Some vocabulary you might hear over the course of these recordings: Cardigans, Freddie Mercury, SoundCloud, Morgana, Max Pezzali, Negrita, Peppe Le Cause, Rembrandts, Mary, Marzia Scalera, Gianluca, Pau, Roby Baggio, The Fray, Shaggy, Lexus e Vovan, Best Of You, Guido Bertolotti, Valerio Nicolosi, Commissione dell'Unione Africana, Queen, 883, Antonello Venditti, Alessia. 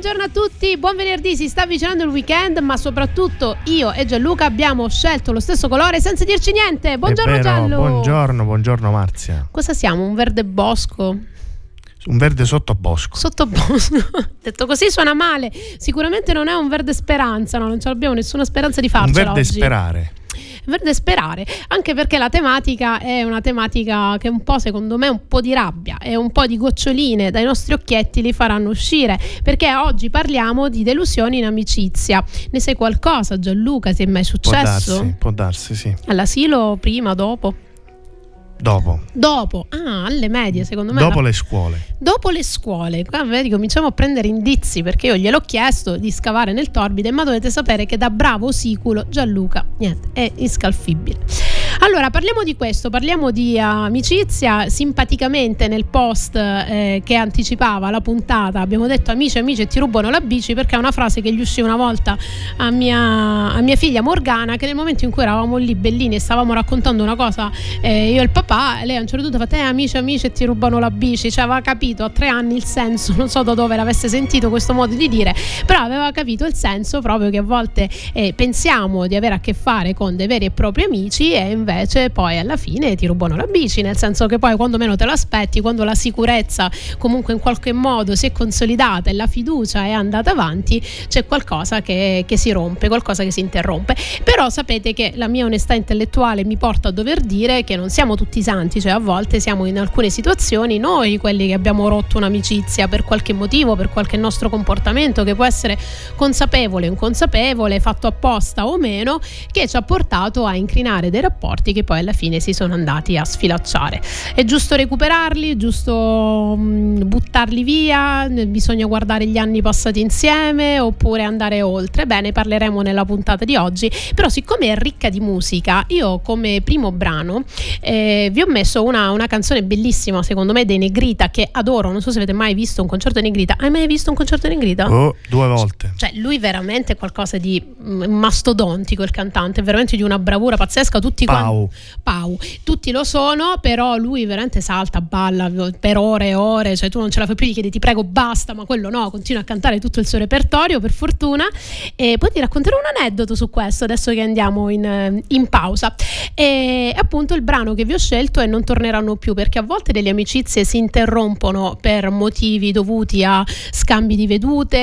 buongiorno a tutti, buon venerdì, si sta avvicinando il weekend, ma soprattutto io e Gianluca abbiamo scelto lo stesso colore senza dirci niente. Buongiorno Gianlu. Buongiorno, buongiorno Marzia. Cosa siamo? Un verde bosco? Un verde sottobosco. Sottobosco. Detto così suona male. Sicuramente non è un verde speranza, no, non ce l'abbiamo nessuna speranza di farcela. Un verde oggi. Sperare. Verde sperare, anche perché la tematica è una tematica che un po', secondo me, un po' di rabbia e un po' di goccioline dai nostri occhietti li faranno uscire, perché oggi parliamo di delusioni in amicizia. Ne sai qualcosa, Gianluca? Ti è mai successo? Può darsi, sì. All'asilo, prima, dopo? Dopo, alle medie, secondo me. Dopo le scuole. Dopo le scuole, qua vedi, cominciamo a prendere indizi, perché io gliel'ho chiesto di scavare nel torbido, ma dovete sapere che da bravo siculo Gianluca, niente, è inscalfibile. Allora, parliamo di questo, parliamo di amicizia. Simpaticamente nel post che anticipava la puntata abbiamo detto amici ti rubano la bici, perché è una frase che gli uscì una volta a mia figlia Morgana, che nel momento in cui eravamo lì bellini e stavamo raccontando una cosa io e il papà, lei a un certo punto fa amici ti rubano la bici, cioè aveva capito a 3 anni il senso, non so da dove l'avesse sentito questo modo di dire, però aveva capito il senso proprio, che a volte pensiamo di avere a che fare con dei veri e propri amici e invece poi alla fine ti rubano la bici, nel senso che poi quando meno te lo aspetti, quando la sicurezza comunque in qualche modo si è consolidata e la fiducia è andata avanti, c'è qualcosa che si rompe, qualcosa che si interrompe. Però sapete che la mia onestà intellettuale mi porta a dover dire che non siamo tutti santi, cioè a volte siamo in alcune situazioni noi quelli che abbiamo rotto un'amicizia per qualche motivo, per qualche nostro comportamento che può essere consapevole, inconsapevole, fatto apposta o meno, che ci ha portato a incrinare dei rapporti che poi alla fine si sono andati a sfilacciare. È giusto recuperarli, è giusto buttarli via, bisogna guardare gli anni passati insieme oppure andare oltre? Bene, parleremo nella puntata di oggi, però siccome è ricca di musica, io come primo brano vi ho messo una canzone bellissima secondo me dei Negrita, che adoro. Non so se avete mai visto un concerto di Negrita. Hai mai visto un concerto di Negrita? Oh, 2 volte. Cioè lui veramente è qualcosa di mastodontico, il cantante, veramente di una bravura pazzesca. Tutti Pau, tutti lo sono, però lui veramente salta, balla per ore e ore, cioè tu non ce la fai più, gli chiedi ti prego basta, ma quello no, continua a cantare tutto il suo repertorio, per fortuna. E poi ti racconterò un aneddoto su questo adesso che andiamo in pausa. E appunto il brano che vi ho scelto è Non torneranno più, perché a volte delle amicizie si interrompono per motivi dovuti a scambi di vedute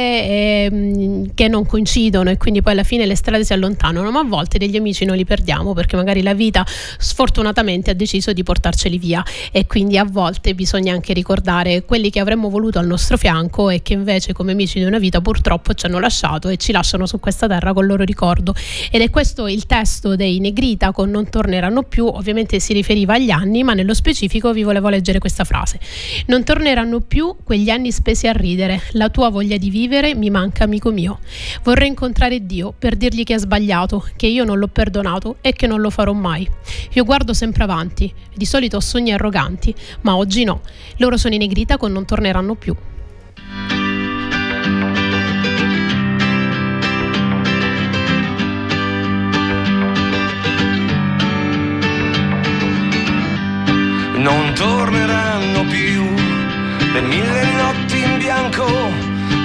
che non coincidono, e quindi poi alla fine le strade si allontanano, ma a volte degli amici non li perdiamo perché magari la vita sfortunatamente ha deciso di portarceli via, e quindi a volte bisogna anche ricordare quelli che avremmo voluto al nostro fianco e che invece come amici di una vita purtroppo ci hanno lasciato e ci lasciano su questa terra col loro ricordo. Ed è questo il testo dei Negrita con Non torneranno più. Ovviamente si riferiva agli anni, ma nello specifico vi volevo leggere questa frase: non torneranno più quegli anni spesi a ridere, la tua voglia di vivere mi manca amico mio, vorrei incontrare Dio per dirgli che ha sbagliato, che io non l'ho perdonato e che non lo farò mai. Io guardo sempre avanti, di solito ho sogni arroganti, ma oggi no. Loro sono in Negrita con Non torneranno più. Non torneranno più le mille notti in bianco,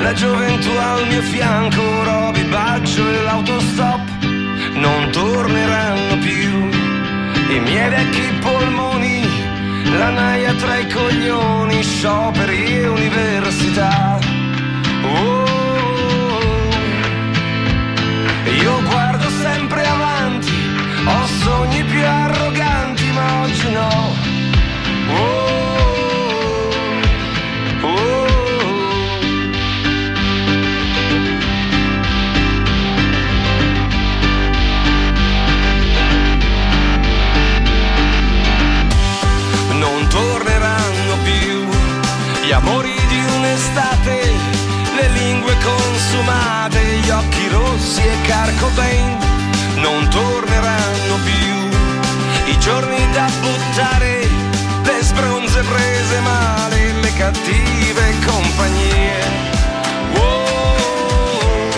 la gioventù al mio fianco, Roby Baggio e l'autostop. Non torneranno più i miei vecchi polmoni, la naia tra i coglioni, scioperi e università. Io guardo sempre avanti, ho sogni più arroganti, ma oggi no. Gli amori di un'estate, le lingue consumate, gli occhi rossi e carcobain. Non torneranno più i giorni da buttare, le sbronze prese male, le cattive compagnie. Oh.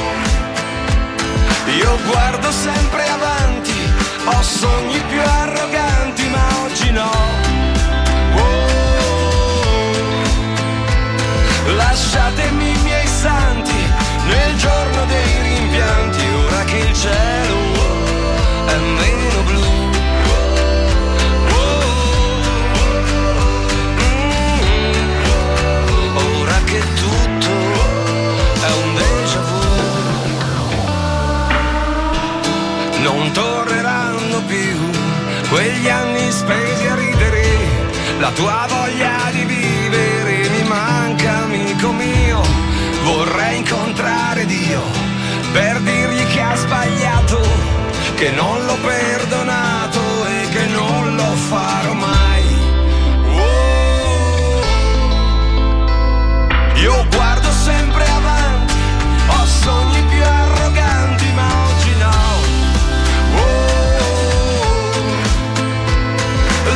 Io guardo sempre avanti, ho sogni più arroganti, ma oggi no. Lasciatemi i miei santi, la tua voglia di vivere mi manca, amico mio. Vorrei incontrare Dio per dirgli che ha sbagliato, che non l'ho perdonato e che non lo farò mai. Oh. Io guardo sempre avanti, ho sogni più arroganti, ma oggi no. Oh.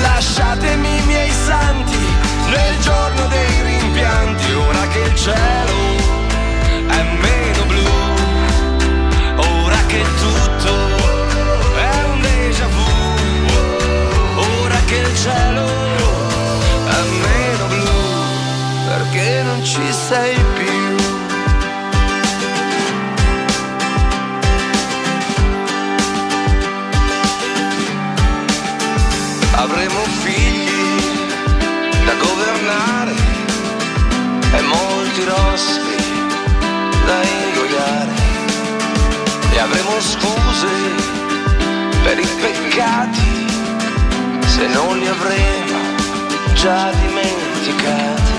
Lasciatemi i miei santi nel giorno dei rimpianti, ora che il cielo è meno blu, ora che tutto è un déjà vu, ora che il cielo è meno blu, perché non ci sei più. Avremo figli da governare e molti rospi da ingoiare, e avremo scuse per i peccati se non li avremo già dimenticati.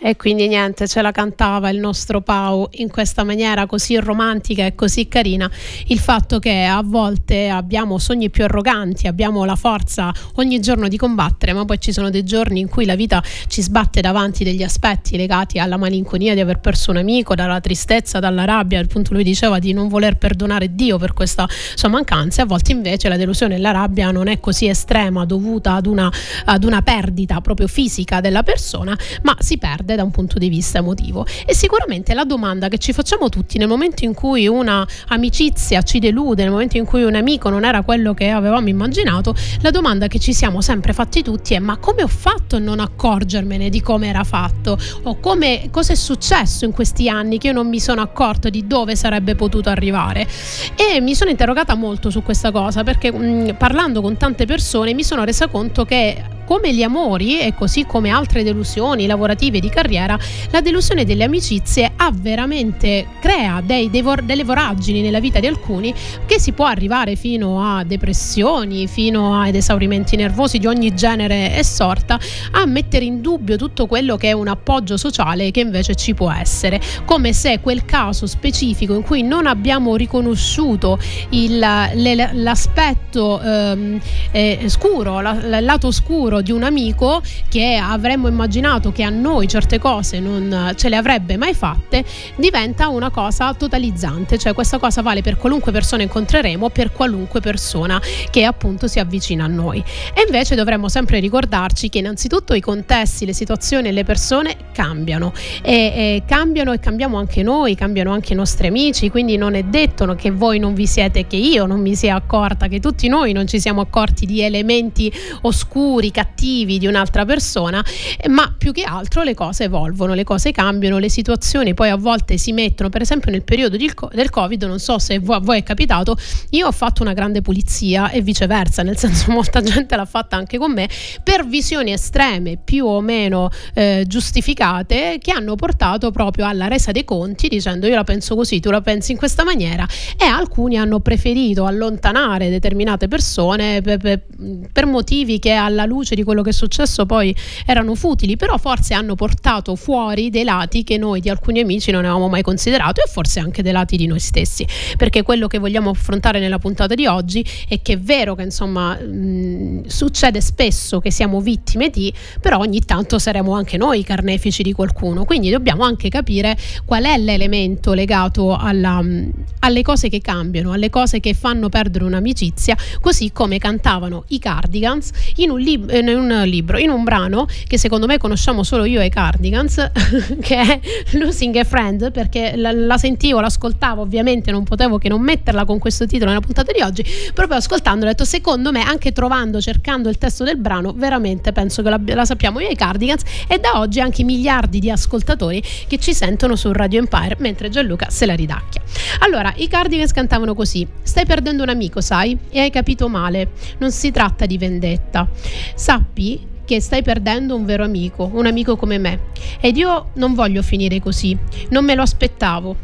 E quindi niente, ce la cantava il nostro Pau in questa maniera così romantica e così carina, il fatto che a volte abbiamo sogni più arroganti, abbiamo la forza ogni giorno di combattere, ma poi ci sono dei giorni in cui la vita ci sbatte davanti degli aspetti legati alla malinconia di aver perso un amico, dalla tristezza, dalla rabbia, appunto lui diceva di non voler perdonare Dio per questa sua mancanza, e a volte invece la delusione e la rabbia non è così estrema, dovuta ad una perdita proprio fisica della persona, ma si perde da un punto di vista emotivo. E sicuramente la domanda che ci facciamo tutti nel momento in cui una amicizia ci delude, nel momento in cui un amico non era quello che avevamo immaginato, la domanda che ci siamo sempre fatti tutti è: ma come ho fatto a non accorgermene di come era fatto, o come, cosa è successo in questi anni che io non mi sono accorto di dove sarebbe potuto arrivare? E mi sono interrogata molto su questa cosa, perché parlando con tante persone mi sono resa conto che, come gli amori e così come altre delusioni lavorative di carriera, la delusione delle amicizie ha veramente, crea delle voragini nella vita di alcuni, che si può arrivare fino a depressioni, fino ad esaurimenti nervosi di ogni genere e sorta, a mettere in dubbio tutto quello che è un appoggio sociale che invece ci può essere, come se quel caso specifico in cui non abbiamo riconosciuto l'aspetto scuro, il lato scuro di un amico, che avremmo immaginato che a noi certe cose non ce le avrebbe mai fatte, diventa una cosa totalizzante, cioè questa cosa vale per qualunque persona incontreremo, per qualunque persona che appunto si avvicina a noi. E invece dovremmo sempre ricordarci che innanzitutto i contesti, le situazioni e le persone cambiano, e cambiamo anche noi, cambiano anche i nostri amici, quindi non è detto che voi non vi siete, che io non mi sia accorta, che tutti noi non ci siamo accorti di elementi oscuri, cattivi di un'altra persona, ma più che altro le cose evolvono, le cose cambiano, le situazioni poi a volte si mettono, per esempio nel periodo del Covid, non so se a voi è capitato, io ho fatto una grande pulizia e viceversa, nel senso molta gente l'ha fatta anche con me, per visioni estreme più o meno giustificate, che hanno portato proprio alla resa dei conti, dicendo io la penso così, tu la pensi in questa maniera, e alcuni hanno preferito allontanare determinate persone per motivi che alla luce di quello che è successo poi erano futili, però forse hanno portato fuori dei lati che noi di alcuni amici non avevamo mai considerato, e forse anche dei lati di noi stessi, perché quello che vogliamo affrontare nella puntata di oggi è che è vero che insomma succede spesso che siamo vittime di, però ogni tanto saremo anche noi carnefici di qualcuno, quindi dobbiamo anche capire qual è l'elemento legato alle cose che cambiano, alle cose che fanno perdere un'amicizia, così come cantavano i Cardigans in un brano che secondo me conosciamo solo io e i Cardigans che è Losing a Friend, perché la sentivo, l'ascoltavo, ovviamente non potevo che non metterla con questo titolo nella puntata di oggi, proprio ascoltando ho detto secondo me, anche cercando il testo del brano, veramente penso che la sappiamo io e i Cardigans, e da oggi anche miliardi di ascoltatori che ci sentono su Radio Empire mentre Gianluca se la ridacchia. Allora, i Cardigans cantavano così: stai perdendo un amico, sai, e hai capito male, non si tratta di vendetta, sappi che stai perdendo un vero amico, un amico come me, ed io non voglio finire così, non me lo aspettavo.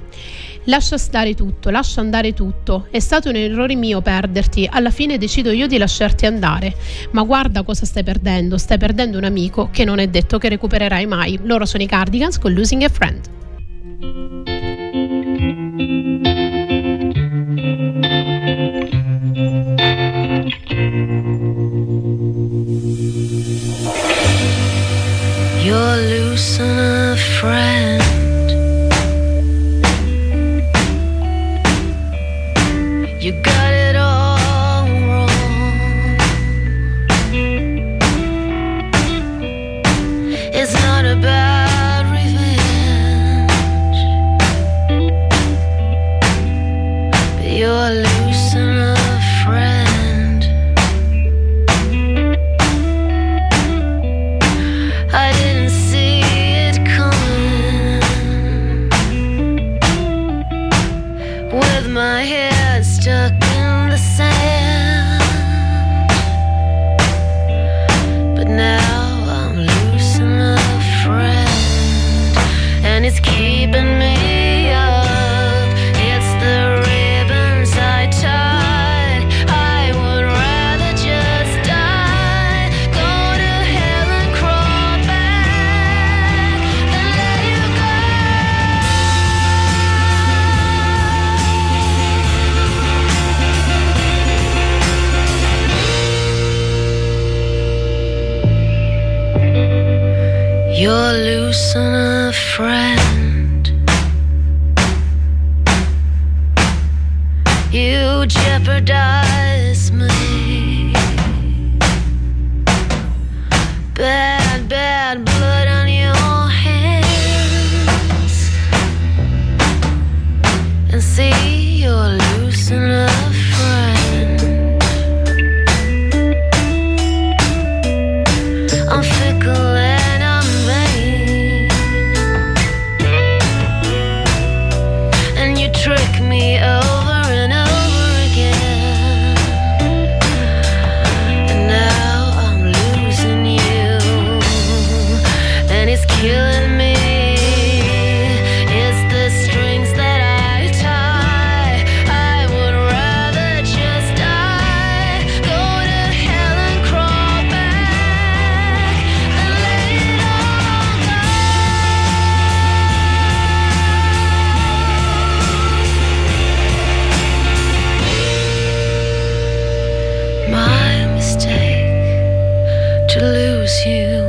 Lascia stare tutto, lascia andare tutto. È stato un errore mio perderti. Alla fine decido io di lasciarti andare. Ma guarda cosa stai perdendo. Stai perdendo un amico che non è detto che recupererai mai. Loro sono i Cardigans con Losing a Friend. You're losing a friend. You got it all wrong. It's not about revenge, but you're losing a friend. I didn't see it coming. With my head stuck in the sand, but now I'm losing a friend, and it's keeping me up. It's the ribbons I tied. I would rather just die, go to hell and crawl back, than let you go. You're losing a friend. You jeopardize me. Bad, bad blood on your hands. And see, you're losing a friend. I'm fickle and I'm vain, and you trick me over and over again, and now I'm losing you, and it's killing me. It's the strings that I tie. I would rather just die, go to hell and crawl back, than let it all go. My mistake to lose you.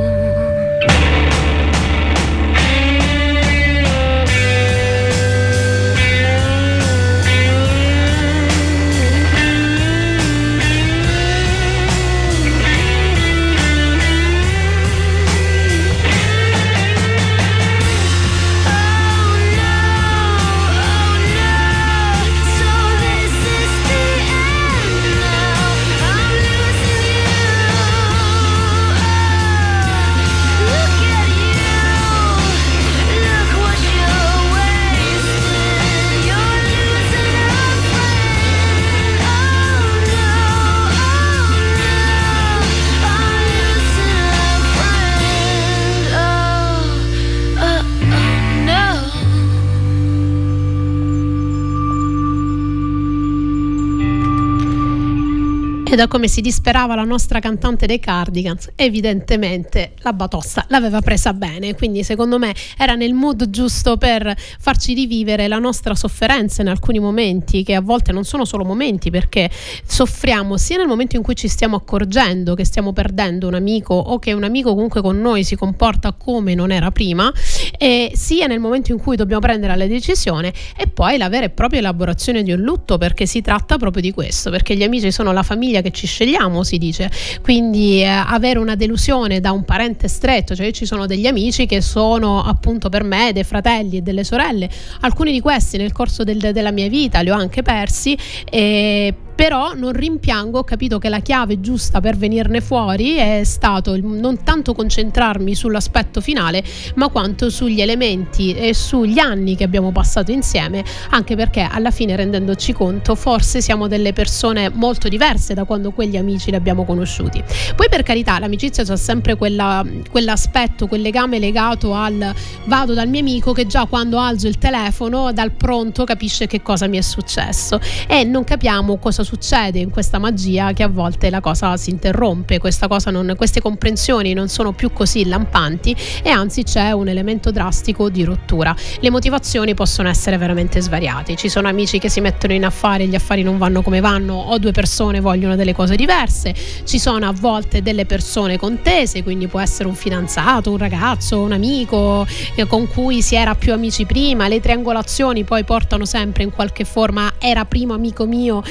Da come si disperava la nostra cantante dei Cardigans, evidentemente la batosta l'aveva presa bene, quindi secondo me era nel mood giusto per farci rivivere la nostra sofferenza in alcuni momenti, che a volte non sono solo momenti, perché soffriamo sia nel momento in cui ci stiamo accorgendo che stiamo perdendo un amico o che un amico comunque con noi si comporta come non era prima, e sia nel momento in cui dobbiamo prendere la decisione, e poi la vera e propria elaborazione di un lutto, perché si tratta proprio di questo, perché gli amici sono la famiglia che ci scegliamo, si dice, quindi avere una delusione da un parente stretto, cioè ci sono degli amici che sono appunto per me dei fratelli e delle sorelle, alcuni di questi nel corso della mia vita li ho anche persi, e però non rimpiango, ho capito che la chiave giusta per venirne fuori è stato non tanto concentrarmi sull'aspetto finale, ma quanto sugli elementi e sugli anni che abbiamo passato insieme, anche perché alla fine, rendendoci conto, forse siamo delle persone molto diverse da quando quegli amici li abbiamo conosciuti. Poi, per carità, l'amicizia c'ha sempre quell'aspetto, quel legame legato al vado dal mio amico che già quando alzo il telefono dal pronto capisce che cosa mi è successo, e non capiamo cosa succede in questa magia che a volte la cosa si interrompe, queste comprensioni non sono più così lampanti e anzi c'è un elemento drastico di rottura. Le motivazioni possono essere veramente svariate, ci sono amici che si mettono in affari, gli affari non vanno come vanno, o due persone vogliono delle cose diverse, ci sono a volte delle persone contese, quindi può essere un fidanzato, un ragazzo, un amico con cui si era più amici prima, le triangolazioni poi portano sempre in qualche forma era primo amico mio,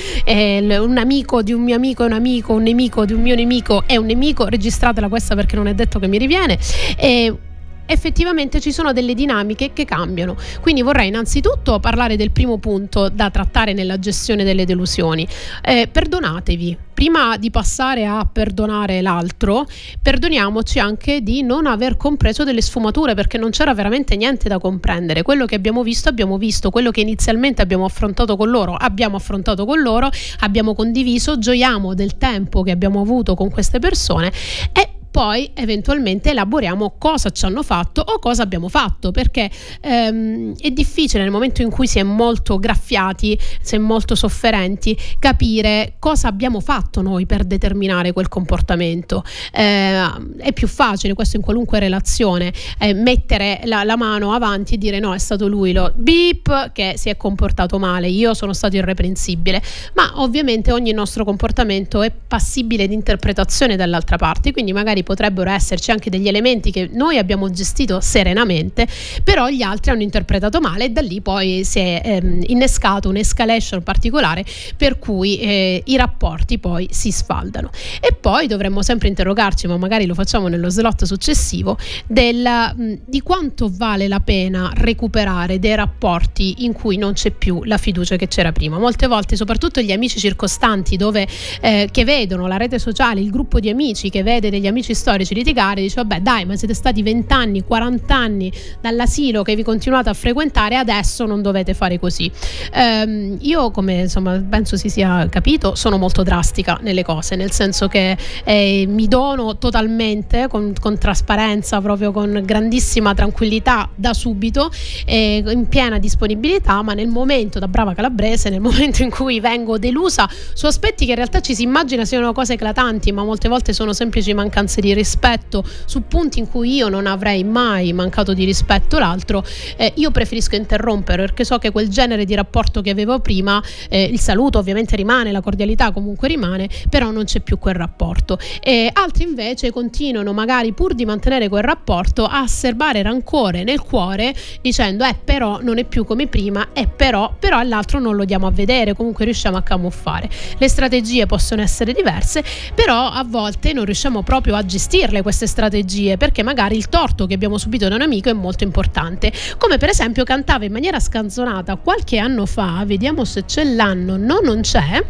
un amico di un mio amico è un amico, un nemico di un mio nemico è un nemico, registratela questa perché non è detto che mi riviene. Effettivamente ci sono delle dinamiche che cambiano, quindi vorrei innanzitutto parlare del primo punto da trattare nella gestione delle delusioni. Perdonatevi. Prima di passare a perdonare l'altro, perdoniamoci anche di non aver compreso delle sfumature, perché non c'era veramente niente da comprendere. Quello che abbiamo visto, quello che inizialmente abbiamo affrontato con loro, abbiamo condiviso, gioiamo del tempo che abbiamo avuto con queste persone e poi eventualmente elaboriamo cosa ci hanno fatto o cosa abbiamo fatto, perché è difficile nel momento in cui si è molto graffiati, si è molto sofferenti, capire cosa abbiamo fatto noi per determinare quel comportamento. È più facile, questo in qualunque relazione, mettere la mano avanti e dire no, è stato lui lo beep che si è comportato male, io sono stato irreprensibile, ma ovviamente ogni nostro comportamento è passibile di interpretazione dall'altra parte, quindi magari potrebbero esserci anche degli elementi che noi abbiamo gestito serenamente, però gli altri hanno interpretato male e da lì poi si è innescato un'escalation particolare per cui i rapporti poi si sfaldano. E poi dovremmo sempre interrogarci, ma magari lo facciamo nello slot successivo, di quanto vale la pena recuperare dei rapporti in cui non c'è più la fiducia che c'era prima. Molte volte, soprattutto gli amici circostanti dove che vedono la rete sociale, il gruppo di amici che vede degli amici storici litigare, dice vabbè dai, ma siete stati 20 anni, 40 anni dall'asilo che vi continuate a frequentare, adesso non dovete fare così. Io, come insomma penso si sia capito, sono molto drastica nelle cose, nel senso che mi dono totalmente con trasparenza, proprio con grandissima tranquillità da subito, in piena disponibilità, ma nel momento, da brava calabrese, nel momento in cui vengo delusa su aspetti che in realtà ci si immagina siano cose eclatanti, ma molte volte sono semplici mancanze di rispetto su punti in cui io non avrei mai mancato di rispetto l'altro, io preferisco interrompere, perché so che quel genere di rapporto che avevo prima, il saluto ovviamente rimane, la cordialità comunque rimane, però non c'è più quel rapporto. E altri invece continuano, magari pur di mantenere quel rapporto, a serbare rancore nel cuore dicendo però non è più come prima, però all'altro non lo diamo a vedere, comunque riusciamo a camuffare. Le strategie possono essere diverse, però a volte non riusciamo proprio a gestirle queste strategie, perché magari il torto che abbiamo subito da un amico è molto importante, come per esempio cantava in maniera scanzonata qualche anno fa, vediamo se c'è l'anno, no non c'è,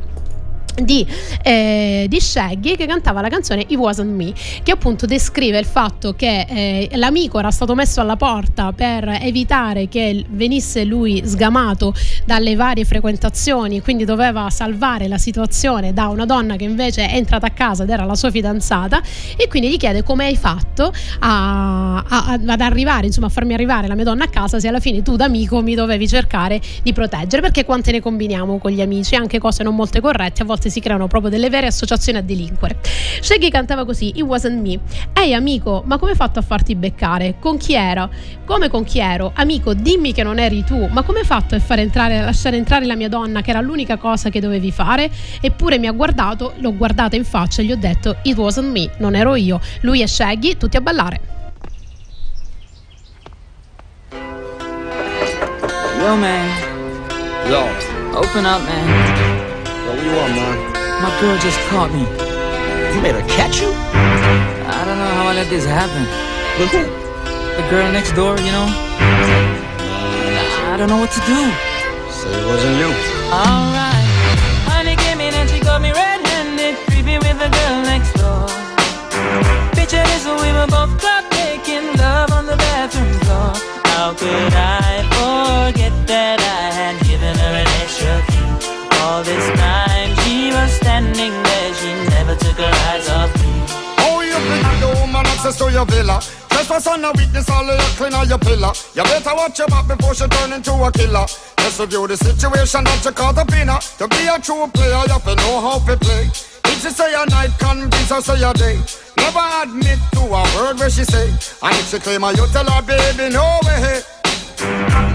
di Shaggy, che cantava la canzone It Wasn't Me, che appunto descrive il fatto che l'amico era stato messo alla porta per evitare che venisse lui sgamato dalle varie frequentazioni, quindi doveva salvare la situazione da una donna che invece è entrata a casa ed era la sua fidanzata, e quindi gli chiede come hai fatto ad arrivare, insomma a farmi arrivare la mia donna a casa, se alla fine tu da amico mi dovevi cercare di proteggere, perché quante ne combiniamo con gli amici, anche cose non molto corrette, a volte si creano proprio delle vere associazioni a delinquere. Shaggy cantava così: It Wasn't Me. Ehi amico, ma come hai fatto a farti beccare? Con chi era? Come con chi ero? Amico, dimmi che non eri tu. Ma come hai fatto a lasciare entrare la mia donna, che era l'unica cosa che dovevi fare? Eppure mi ha guardato, l'ho guardata in faccia e gli ho detto It Wasn't Me, non ero io. Lui e Shaggy, tutti a ballare. Yo man, yo, open up man. What do you want, man? My girl just caught me. You made her catch you? I don't know how I let this happen. With who? The girl next door, you know? I don't know what to do. So it wasn't you. Alright. Honey, give me that the eyes of me. Oh, you think I don't want access to your villa? Just for son of weakness, all of your clean or your pillar. You better watch your back before she turn into a killer. Just review the situation that you call the winner. To be a true player, you have to know how to play. If she say a night, convince her say a day. Never admit to a word where she say. And if she claim her, you tell her, baby, no way.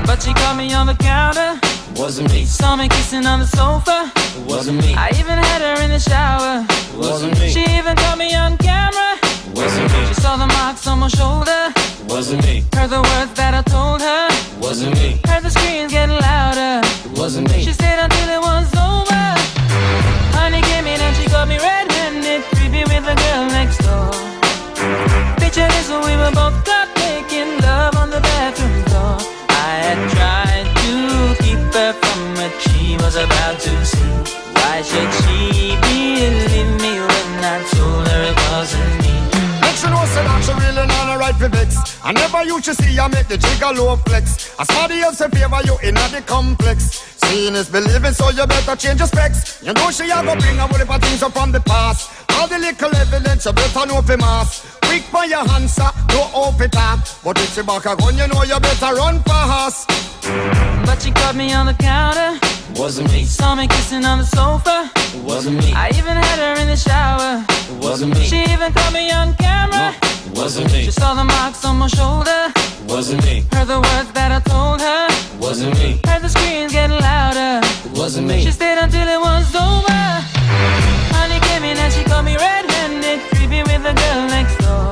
But she caught me on the counter. Wasn't me. Saw me kissing on the sofa. Wasn't me. I even had her in the shower. Wasn't me. She even caught me on camera. Wasn't me. She saw the marks on my shoulder. Wasn't me. Heard the words that I told her. Wasn't me. Heard the screams getting louder. Wasn't me. She stayed until it was over. Honey came in and she got me red-handed, creepy with the girl next door. Picture this when we were both caught making love on the bathroom door. I had tried to keep her from what she was about to see. Why should she believe me when I told her it wasn't me? She knows that she really not a right for vex. I never used to see her make the jigger low flex. As somebody else in favor you in the complex. Seeing is believing, so you better change your specs. You know she have a bring a whole heap of things up from the past. All the little evidence you better know for mass. Quick for your answer, no off it up. But if she back a gun, you know you better run fast. But she caught me on the counter. Wasn't me. Saw me kissing on the sofa. Wasn't me. I even had her in the shower. Wasn't me. She even caught me on camera. No, wasn't me. She saw the marks on my shoulder. Wasn't me. Heard the words that I told her. Wasn't me. Heard the screams getting louder. Wasn't me. She stayed until it was over. Honey came in and she caught me red-handed, creepy with the girl next door.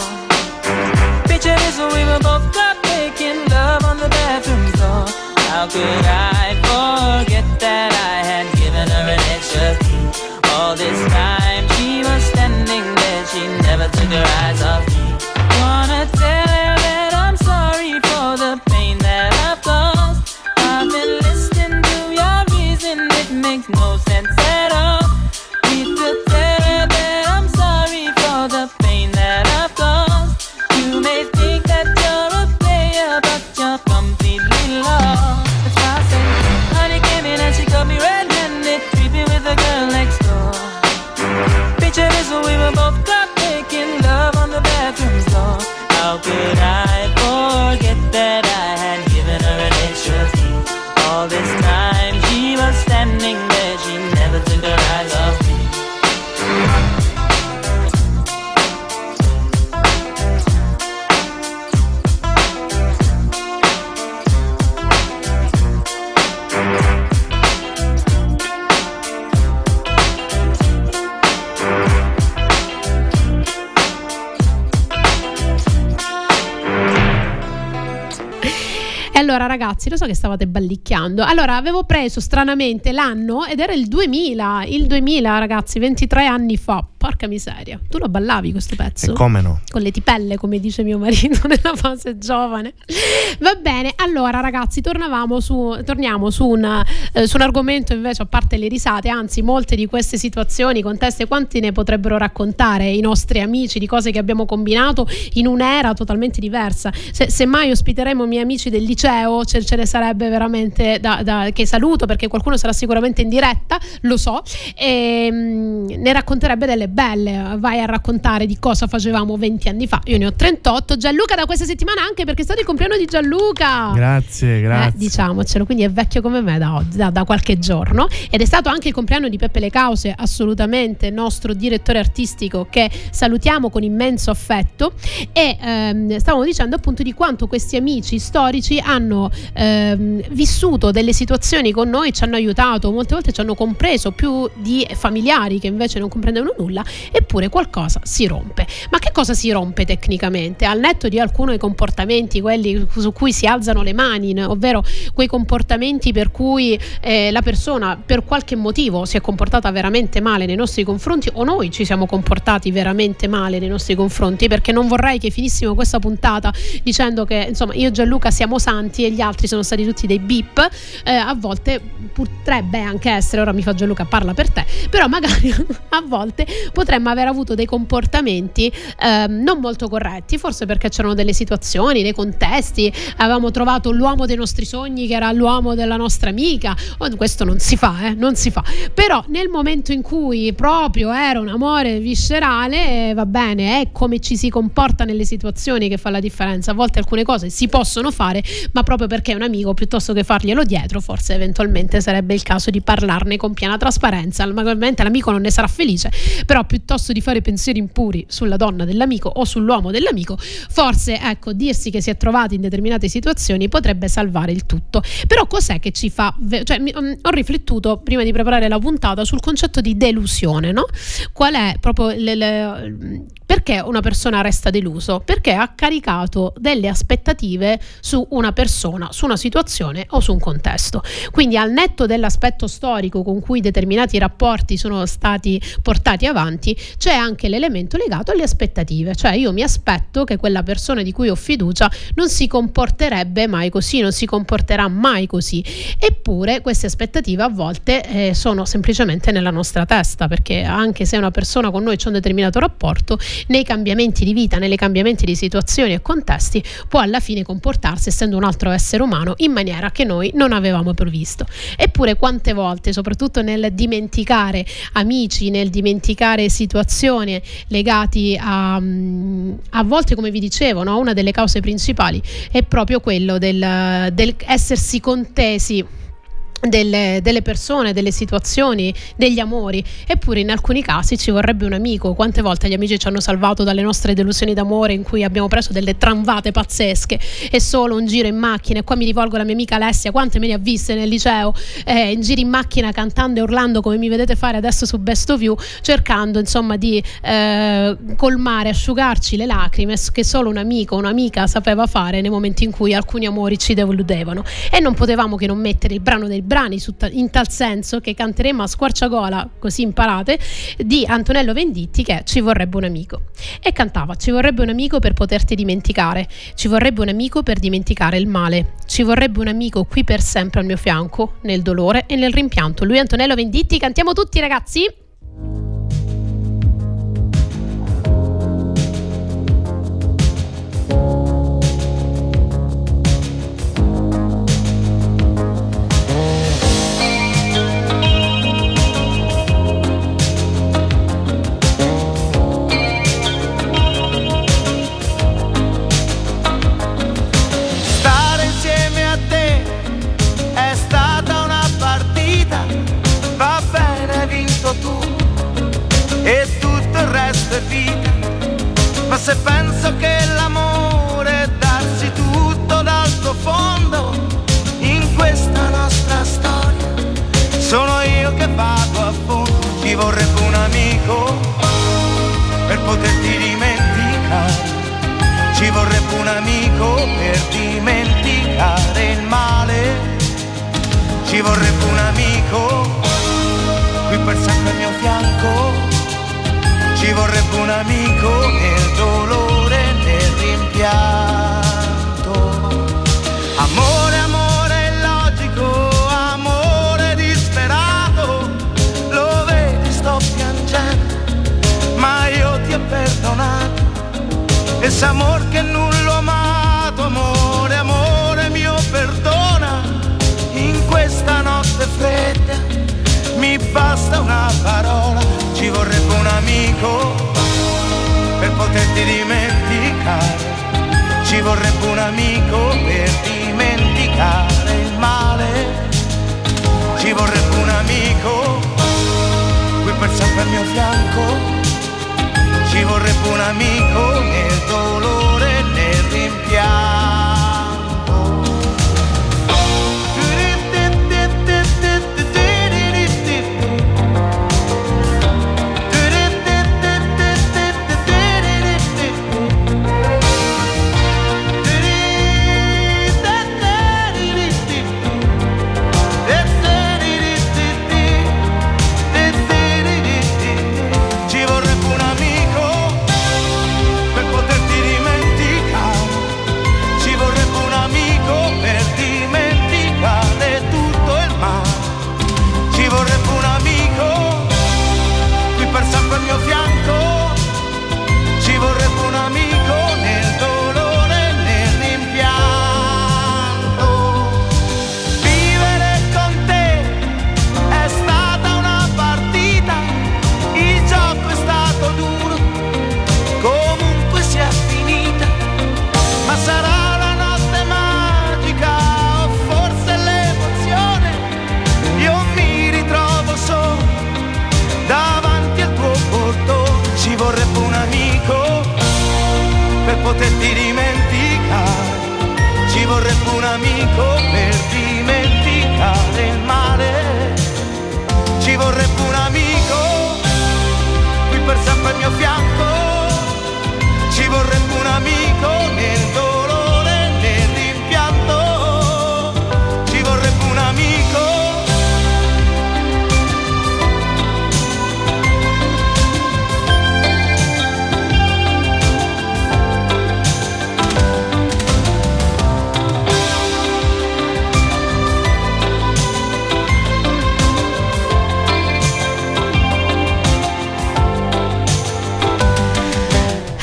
Picture this when we were both caught making love on the bathroom floor. How could I forget that I had given her an extra key? All this time she was standing there, she never took her eyes off me. Wanna tell her that I'm sorry for the pain that I've caused. I've been listening to your reason, it makes no sense at all. Need to tell her that I'm sorry for the pain that I've caused. You may think that you're a player, but you're completely lost. We were both caught making love on the bathroom floor. How could I forget that I had given her an extra key? All this time she was standing there, she never took her eyes off me. Allora ragazzi, lo so che stavate ballicchiando. Allora, avevo preso stranamente l'anno ed era il 2000. Il 2000 ragazzi, 23 anni fa. Porca miseria. Tu lo ballavi questo pezzo? E come no? Con le tipelle, come dice mio marito nella fase giovane. Va bene, allora ragazzi, torniamo su un argomento invece, a parte le risate. Anzi, molte di queste situazioni, conteste, quanti ne potrebbero raccontare i nostri amici di cose che abbiamo combinato in un'era totalmente diversa. Semmai ospiteremo i miei amici del liceo, ce ne sarebbe veramente da che saluto, perché qualcuno sarà sicuramente in diretta, lo so, e ne racconterebbe delle belle. Vai a raccontare di cosa facevamo 20 anni fa. Io ne ho 38. Gianluca da questa settimana anche, perché è stato il compleanno di Gianluca. Grazie. Diciamocelo, quindi è vecchio come me da oggi, da qualche giorno, ed è stato anche il compleanno di Peppe Le Cause, assolutamente nostro direttore artistico, che salutiamo con immenso affetto. E stavamo dicendo appunto di quanto questi amici storici hanno vissuto delle situazioni con noi, ci hanno aiutato, molte volte ci hanno compreso più di familiari che invece non comprendevano nulla. Eppure qualcosa si rompe. Ma che cosa si rompe tecnicamente? Al netto di alcuni comportamenti, quelli su cui si alzano le mani, ovvero quei comportamenti per cui la persona per qualche motivo si è comportata veramente male nei nostri confronti, o noi ci siamo comportati veramente male nei nostri confronti, perché non vorrei che finissimo questa puntata dicendo che insomma io e Gianluca siamo santi e gli altri sono stati tutti dei bip. A volte potrebbe anche essere, ora mi fa Gianluca, parla per te, però magari a volte potremmo aver avuto dei comportamenti non molto corretti, forse perché c'erano delle situazioni, dei contesti, avevamo trovato l'uomo dei nostri sogni che era l'uomo della nostra amica. Questo non si fa, non si fa. Però nel momento in cui proprio era un amore viscerale, va bene, è come ci si comporta nelle situazioni che fa la differenza. A volte alcune cose si possono fare, ma proprio perché è un amico, piuttosto che farglielo dietro, forse eventualmente sarebbe il caso di parlarne con piena trasparenza. Ovviamente l'amico non ne sarà felice, però piuttosto di fare pensieri impuri sulla donna dell'amico o sull'uomo dell'amico, forse, ecco, dirsi che si è trovati in determinate situazioni potrebbe salvare il tutto. Però cos'è che ci fa, cioè, ho riflettuto prima di preparare la puntata sul concetto di delusione, no? Qual è proprio perché una persona resta deluso? Perché ha caricato delle aspettative su una persona, su una situazione o su un contesto. Quindi, al netto dell'aspetto storico con cui determinati rapporti sono stati portati avanti, c'è anche l'elemento legato alle aspettative. Cioè, io mi aspetto che quella persona di cui ho fiducia non si comporterebbe mai così, non si comporterà mai così. Eppure queste aspettative a volte sono semplicemente nella nostra testa, perché anche se una persona con noi c'è un determinato rapporto, nei cambiamenti di vita, nei cambiamenti di situazioni e contesti, può alla fine comportarsi, essendo un altro essere umano, in maniera che noi non avevamo previsto. Eppure quante volte, soprattutto nel dimenticare amici, nel dimenticare situazioni legati a volte, come vi dicevo, no? Una delle cause principali è proprio quello del essersi contesi delle persone, delle situazioni, degli amori. Eppure in alcuni casi ci vorrebbe un amico. Quante volte gli amici ci hanno salvato dalle nostre delusioni d'amore, in cui abbiamo preso delle tramvate pazzesche e solo un giro in macchina, e qua mi rivolgo alla mia amica Alessia, quante me ne ha viste nel liceo, in giri in macchina cantando e urlando, come mi vedete fare adesso su Best Of You, cercando insomma di colmare, asciugarci le lacrime che solo un amico, un'amica sapeva fare nei momenti in cui alcuni amori ci deludevano. E non potevamo che non mettere il brano dei brani in tal senso, che canteremo a squarciagola, così imparate, di Antonello Venditti, che è Ci vorrebbe un amico, e cantava: ci vorrebbe un amico per poterti dimenticare, ci vorrebbe un amico per dimenticare il male, ci vorrebbe un amico qui per sempre al mio fianco, nel dolore e nel rimpianto. Lui Antonello Venditti, cantiamo tutti ragazzi. Ma se penso che l'amore è darsi tutto dal tuo fondo in questa nostra storia, sono io che vado a fondo. Ci vorrebbe un amico per poterti dimenticare, ci vorrebbe un amico per dimenticare il male, ci vorrebbe un amico qui per sempre al mio fianco, ci vorrebbe un amico nel dolore e nel rimpianto. Amore, amore illogico, amore disperato, lo vedi sto piangendo, ma io ti ho perdonato. E s'amor che nullo amato, amore, amore mio perdona, in questa notte fredda mi basta una parola. Ci vorrebbe un amico per poterti dimenticare, ci vorrebbe un amico per dimenticare il male, ci vorrebbe un amico qui per sempre al mio fianco, ci vorrebbe un amico nel dolore e nel rimpianto.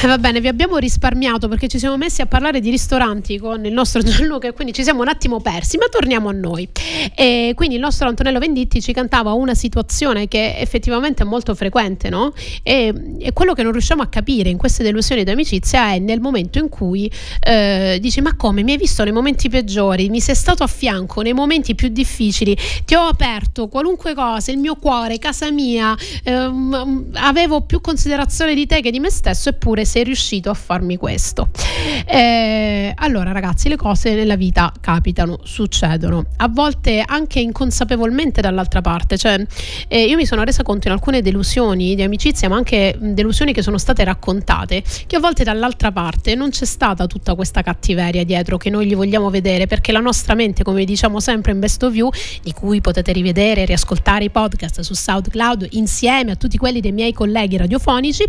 Va bene, vi abbiamo risparmiato perché ci siamo messi a parlare di ristoranti con il nostro Gianluca e quindi ci siamo un attimo persi, ma torniamo a noi. E quindi il nostro Antonello Venditti ci cantava una situazione che effettivamente è molto frequente, no? E quello che non riusciamo a capire in queste delusioni d'amicizia è nel momento in cui dici: ma come, mi hai visto nei momenti peggiori, mi sei stato a fianco nei momenti più difficili, ti ho aperto qualunque cosa, il mio cuore, casa mia, avevo più considerazione di te che di me stesso, eppure sei riuscito a farmi questo. Allora ragazzi, le cose nella vita capitano, succedono, a volte anche inconsapevolmente dall'altra parte, cioè io mi sono resa conto in alcune delusioni di amicizia, ma anche delusioni che sono state raccontate, che a volte dall'altra parte non c'è stata tutta questa cattiveria dietro che noi gli vogliamo vedere, perché la nostra mente, come diciamo sempre in Best Of You, di cui potete rivedere e riascoltare i podcast su SoundCloud insieme a tutti quelli dei miei colleghi radiofonici,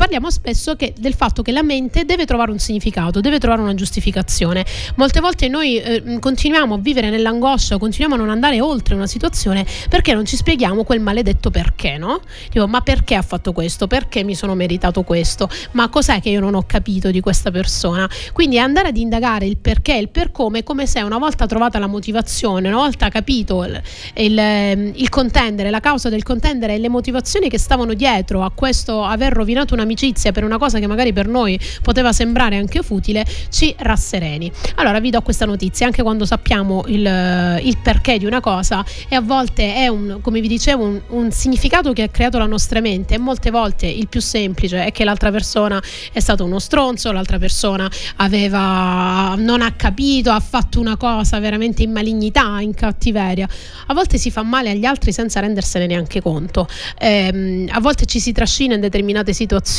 parliamo spesso del fatto che la mente deve trovare un significato, deve trovare una giustificazione. Molte volte noi continuiamo a vivere nell'angoscia, continuiamo a non andare oltre una situazione perché non ci spieghiamo quel maledetto perché, no? Tipo, ma perché ha fatto questo? Perché mi sono meritato questo? Ma cos'è che io non ho capito di questa persona? Quindi andare ad indagare il perché e il per come se, una volta trovata la motivazione, una volta capito il contendere, la causa del contendere e le motivazioni che stavano dietro a questo aver rovinato una amicizia per una cosa che magari per noi poteva sembrare anche futile, ci rassereni. Allora vi do questa notizia: anche quando sappiamo il perché di una cosa, e a volte è come vi dicevo un significato che ha creato la nostra mente, e molte volte il più semplice è che l'altra persona è stato uno stronzo, l'altra persona non ha capito, ha fatto una cosa veramente in malignità, in cattiveria. A volte si fa male agli altri senza rendersene neanche conto, a volte ci si trascina in determinate situazioni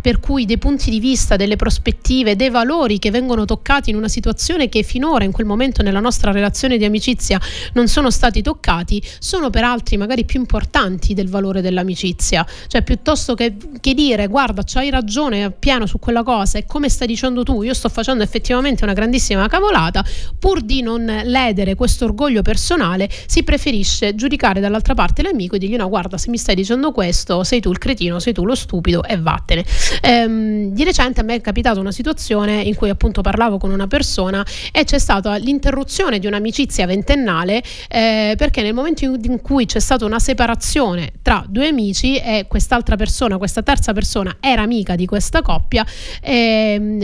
per cui dei punti di vista, delle prospettive, dei valori che vengono toccati in una situazione che finora in quel momento nella nostra relazione di amicizia non sono stati toccati, sono per altri magari più importanti del valore dell'amicizia. Cioè piuttosto che dire: guarda, c'hai ragione appieno su quella cosa e come stai dicendo tu, io sto facendo effettivamente una grandissima cavolata, pur di non ledere questo orgoglio personale si preferisce giudicare dall'altra parte l'amico e dirgli: no, guarda, se mi stai dicendo questo sei tu il cretino, sei tu lo stupido e vattene. Di recente a me è capitata una situazione in cui appunto parlavo con una persona e c'è stata l'interruzione di un'amicizia ventennale, perché nel momento in cui c'è stata una separazione tra due amici e quest'altra persona, questa terza persona era amica di questa coppia,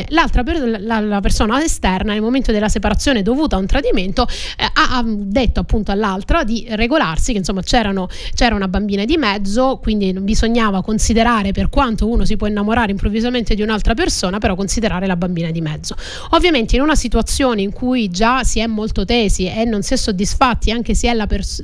la persona esterna nel momento della separazione dovuta a un tradimento ha detto appunto all'altra di regolarsi, che insomma c'era una bambina di mezzo, quindi bisognava considerare, per quanto uno si può innamorare improvvisamente di un'altra persona, però considerare la bambina di mezzo. Ovviamente in una situazione in cui già si è molto tesi e non si è soddisfatti anche se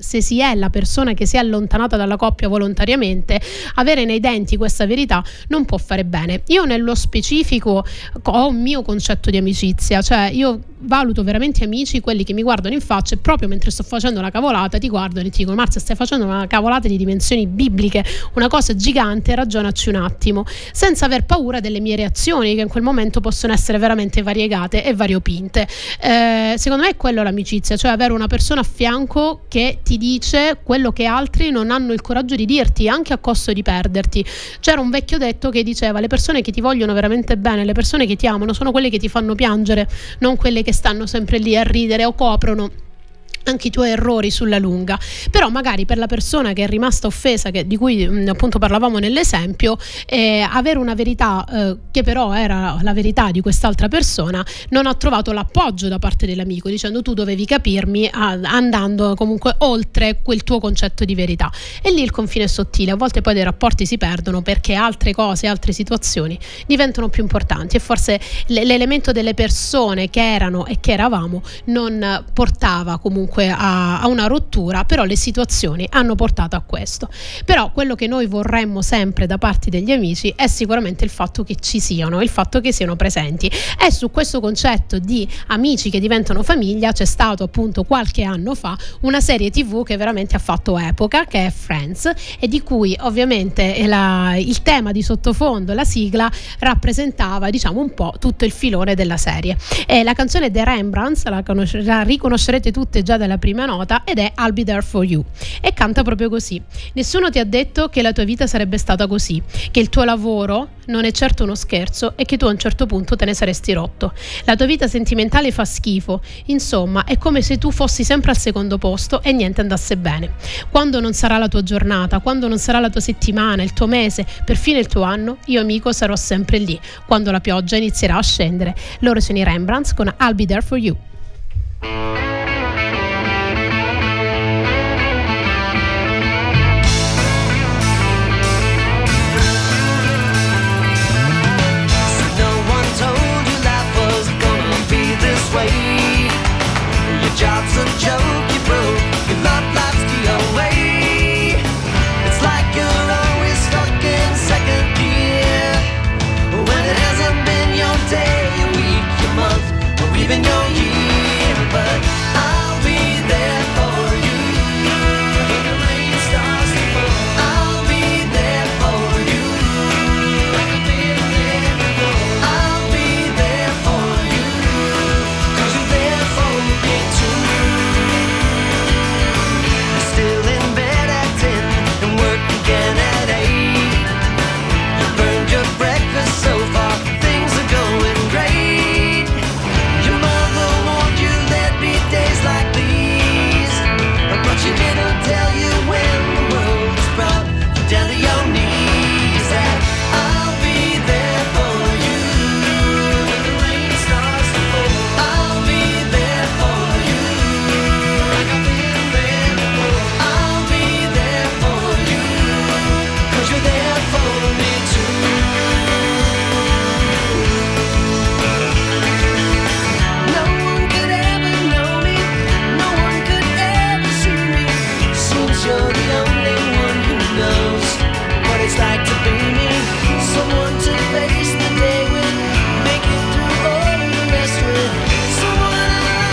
si è la persona che si è allontanata dalla coppia volontariamente, avere nei denti questa verità non può fare bene. Io nello specifico ho un mio concetto di amicizia, cioè io valuto veramente amici quelli che mi guardano in faccia e proprio mentre sto facendo la cavolata ti guardano e ti dicono: Marzia, stai facendo una cavolata di dimensioni bibliche, una cosa gigante, ragionaci un attimo, senza aver paura delle mie reazioni che in quel momento possono essere veramente variegate e variopinte. Secondo me è quello l'amicizia, cioè avere una persona a fianco che ti dice quello che altri non hanno il coraggio di dirti, anche a costo di perderti. C'era un vecchio detto che diceva: le persone che ti vogliono veramente bene, le persone che ti amano sono quelle che ti fanno piangere, non quelle che stanno sempre lì a ridere o coprono anche i tuoi errori sulla lunga. Però magari per la persona che è rimasta offesa, di cui appunto parlavamo nell'esempio, avere una verità che però era la verità di quest'altra persona, non ha trovato l'appoggio da parte dell'amico, dicendo: tu dovevi capirmi, andando comunque oltre quel tuo concetto di verità. E lì il confine è sottile, a volte poi dei rapporti si perdono perché altre cose, altre situazioni diventano più importanti, e forse l'elemento delle persone che erano e che eravamo non portava comunque a una rottura, però le situazioni hanno portato a questo. Però quello che noi vorremmo sempre da parte degli amici è sicuramente il fatto che ci siano, il fatto che siano presenti. E su questo concetto di amici che diventano famiglia c'è stato appunto qualche anno fa una serie TV che veramente ha fatto epoca, che è Friends, e di cui ovviamente il tema di sottofondo, la sigla, rappresentava diciamo un po' tutto il filone della serie. E la canzone The Rembrandts la riconoscerete tutte già arrivata la prima nota ed è I'll Be There For You, e canta proprio così: nessuno ti ha detto che la tua vita sarebbe stata così, che il tuo lavoro non è certo uno scherzo e che tu a un certo punto te ne saresti rotto, la tua vita sentimentale fa schifo, insomma è come se tu fossi sempre al secondo posto e niente andasse bene. Quando non sarà la tua giornata, quando non sarà la tua settimana, il tuo mese, perfino il tuo anno, io amico sarò sempre lì, quando la pioggia inizierà a scendere. Loro sono i Rembrandts con I'll Be There For You. Your job's a joke, you broke, your love life's the away. It's like you're always stuck in second gear, when it hasn't been your day, your week, your month, or even your year. But I'll be there for you, when the rain starts to fall. I'll be there for you, like I've been there before. I'll be there for you, 'cause you're there for me too. Still in bed at 10 and work again at 8. You burned your breakfast so far, things are going great. Your mother warned you there'd be days like these, but she didn't tell you when the world was brought you down to your knees. That I'll be there for you, when the rain starts to fall. I'll be there for you, like I've been there before. I'll be there for you, 'cause you're there for me too. No one could ever know me, no one could ever see me, since you're the only one who knows what it's like to be me. Someone to face the day with, make it through all the rest with, someone I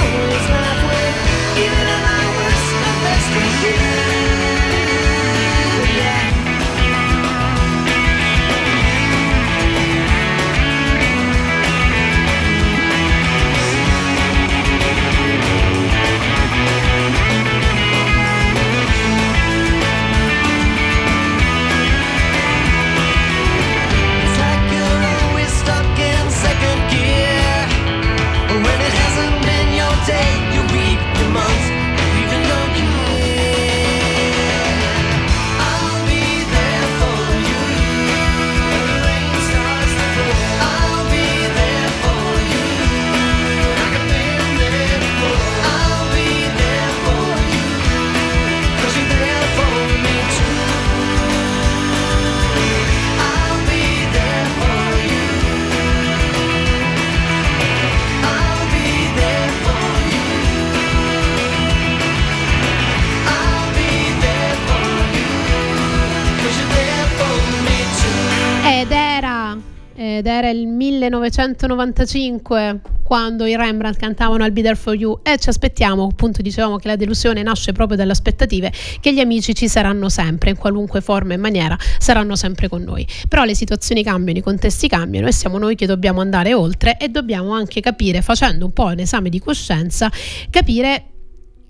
always laugh with, even at my worst, the best of you. Yeah. It's like you're always stuck in second gear, when it hasn't been your day, your week, your month, or even your year. I'll be there for you, when the rain starts to fall. I'll be there for you, like I've been there before. I'll be there for you, 'cause you're there for me too. I'll be there for you, I'll be there for you, I'll be there for you, 'cause you're there for me too. Ed era il 1995 quando i Rembrandt cantavano I'll Be There For You, e ci aspettiamo, appunto dicevamo che la delusione nasce proprio dalle aspettative che gli amici ci saranno sempre, in qualunque forma e maniera saranno sempre con noi. Però le situazioni cambiano, i contesti cambiano e siamo noi che dobbiamo andare oltre, e dobbiamo anche capire, facendo un po' un esame di coscienza, capire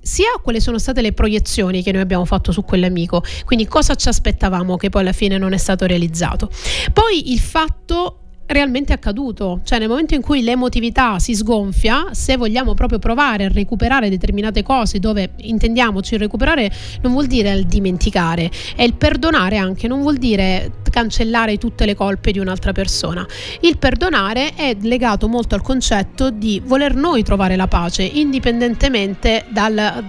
sia quali sono state le proiezioni che noi abbiamo fatto su quell'amico, quindi cosa ci aspettavamo che poi alla fine non è stato realizzato, poi il fatto realmente accaduto, cioè nel momento in cui l'emotività si sgonfia, se vogliamo proprio provare a recuperare determinate cose, dove intendiamoci recuperare non vuol dire il dimenticare, è il perdonare, anche non vuol dire cancellare tutte le colpe di un'altra persona. Il perdonare è legato molto al concetto di voler noi trovare la pace, indipendentemente dalla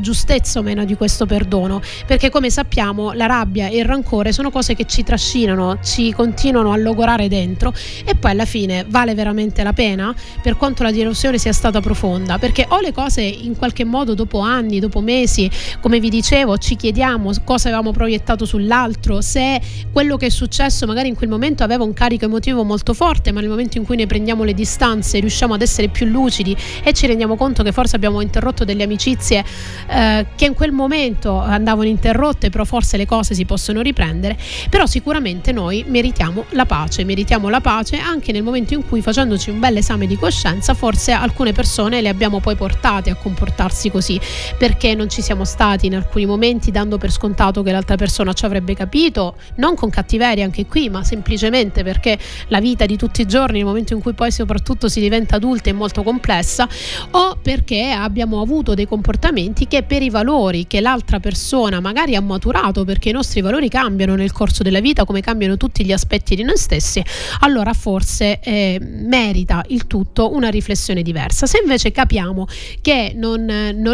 giustezza o meno di questo perdono, perché come sappiamo la rabbia e il rancore sono cose che ci trascinano, ci continuano a logorare dentro, e poi alla fine vale veramente la pena, per quanto la delusione sia stata profonda, perché o le cose in qualche modo dopo anni, dopo mesi, come vi dicevo, ci chiediamo cosa avevamo proiettato sull'altro, se quello che è successo magari in quel momento aveva un carico emotivo molto forte, ma nel momento in cui ne prendiamo le distanze riusciamo ad essere più lucidi e ci rendiamo conto che forse abbiamo interrotto delle amicizie che in quel momento andavano interrotte, però forse le cose si possono riprendere. Però sicuramente noi meritiamo la pace, meritiamo cerchiamo la pace anche nel momento in cui, facendoci un bel esame di coscienza, forse alcune persone le abbiamo poi portate a comportarsi così, perché non ci siamo stati in alcuni momenti, dando per scontato che l'altra persona ci avrebbe capito, non con cattiveria anche qui, ma semplicemente perché la vita di tutti i giorni, nel momento in cui poi soprattutto si diventa adulta, è molto complessa, o perché abbiamo avuto dei comportamenti che, per i valori che l'altra persona magari ha maturato, perché i nostri valori cambiano nel corso della vita come cambiano tutti gli aspetti di noi stessi, allora forse merita il tutto una riflessione diversa. Se invece capiamo che non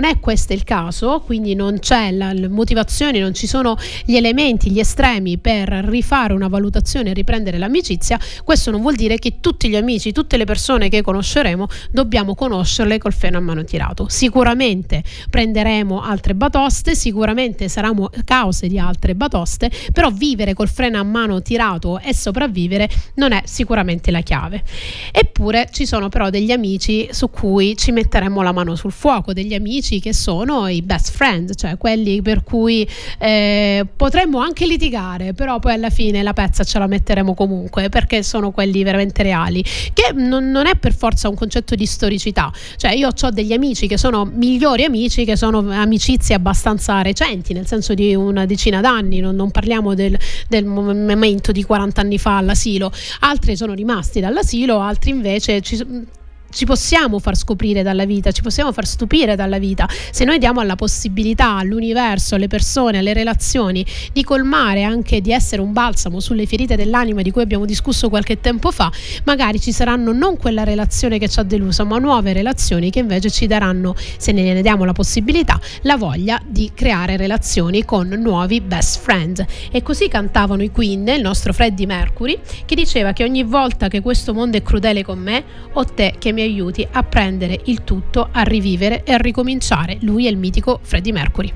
è questo il caso, quindi non c'è la motivazione, non ci sono gli elementi, gli estremi per rifare una valutazione e riprendere l'amicizia, questo non vuol dire che tutti gli amici, tutte le persone che conosceremo, dobbiamo conoscerle col freno a mano tirato. Sicuramente prenderemo altre batoste, sicuramente saremo cause di altre batoste, però vivere col freno a mano tirato e sopravvivere non è sicuramente la chiave. Eppure ci sono però degli amici su cui ci metteremo la mano sul fuoco, degli amici che sono i best friend, cioè quelli per cui potremmo anche litigare, però poi alla fine la pezza ce la metteremo comunque, perché sono quelli veramente reali, che non è per forza un concetto di storicità. Cioè io ho degli amici che sono migliori amici, che sono amicizie abbastanza recenti, nel senso di una decina d'anni, non parliamo del momento di 40 anni fa all'asilo. Altri sono rimasti dall'asilo, altri invece ci possiamo far scoprire dalla vita, ci possiamo far stupire dalla vita, se noi diamo alla possibilità, all'universo, alle persone, alle relazioni di colmare, anche di essere un balsamo sulle ferite dell'anima di cui abbiamo discusso qualche tempo fa. Magari ci saranno non quella relazione che ci ha deluso, ma nuove relazioni che invece ci daranno, se ne diamo la possibilità, la voglia di creare relazioni con nuovi best friend. E così cantavano i Queen, il nostro Freddie Mercury, che diceva che ogni volta che questo mondo è crudele con me, ho te che mi aiuti a prendere il tutto, a rivivere e a ricominciare. Lui è il mitico Freddie Mercury.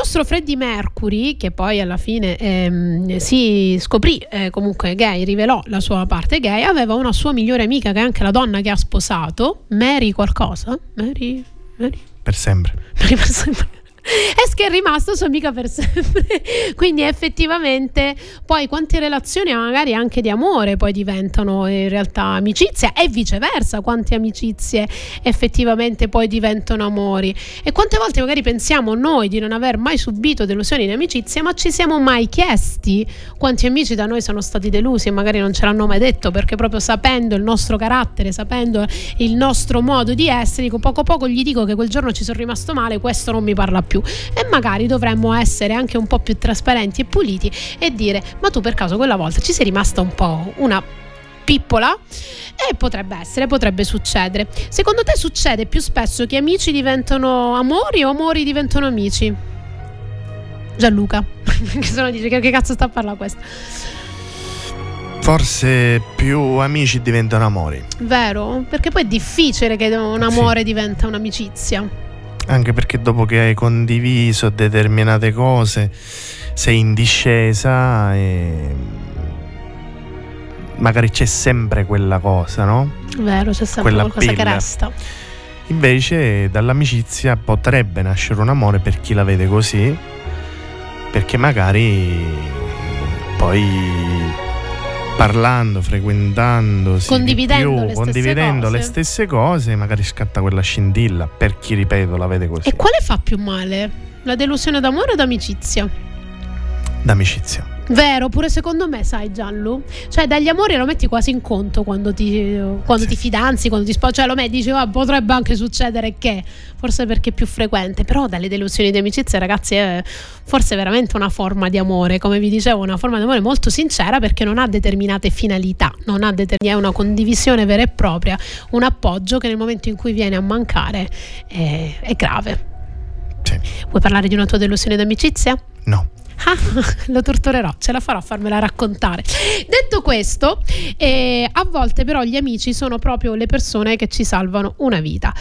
nostro Freddie Mercury, che poi alla fine si scoprì comunque gay, rivelò la sua parte gay, aveva una sua migliore amica che è anche la donna che ha sposato, Mary qualcosa, Mary? Per sempre. Mary per sempre. E che è rimasto sua amica per sempre. Quindi effettivamente poi quante relazioni magari anche di amore poi diventano in realtà amicizia, e viceversa quante amicizie effettivamente poi diventano amori, e quante volte magari pensiamo noi di non aver mai subito delusioni in amicizia, ma ci siamo mai chiesti quanti amici da noi sono stati delusi e magari non ce l'hanno mai detto, perché proprio sapendo il nostro carattere, sapendo il nostro modo di essere, dico poco a poco gli dico che quel giorno ci sono rimasto male, questo non mi parla più. E magari dovremmo essere anche un po' più trasparenti e puliti e dire: ma tu per caso quella volta ci sei rimasta un po' una pippola? E potrebbe succedere. Secondo te succede più spesso che amici diventano amori o amori diventano amici? Gianluca, che se no dice che cazzo sta a parlare questo? Forse più amici diventano amori. Vero? Perché poi è difficile che un amore diventa un'amicizia. Anche perché dopo che hai condiviso determinate cose sei in discesa e magari c'è sempre quella cosa, no? Vero, c'è sempre quella qualcosa che resta. Invece dall'amicizia potrebbe nascere un amore, per chi la vede così, perché magari poi parlando, frequentandosi, condividendo le stesse cose, magari scatta quella scintilla, per chi, ripeto, la vede così. E quale fa più male? La delusione d'amore o d'amicizia? D'amicizia. Vero, pure secondo me, sai Gianlu? Cioè dagli amori lo metti quasi in conto quando ti fidanzi, quando ti sposi, cioè lo metti, dici potrebbe anche succedere che, forse perché è più frequente, però dalle delusioni di amicizia, ragazzi, è forse veramente una forma di amore, come vi dicevo, una forma di amore molto sincera, perché non ha determinate finalità, è una condivisione vera e propria, un appoggio che nel momento in cui viene a mancare è grave. Sì. Vuoi parlare di una tua delusione d'amicizia? No. Ah, lo torturerò, ce la farò a farmela raccontare. Detto questo, a volte però gli amici sono proprio le persone che ci salvano una vita,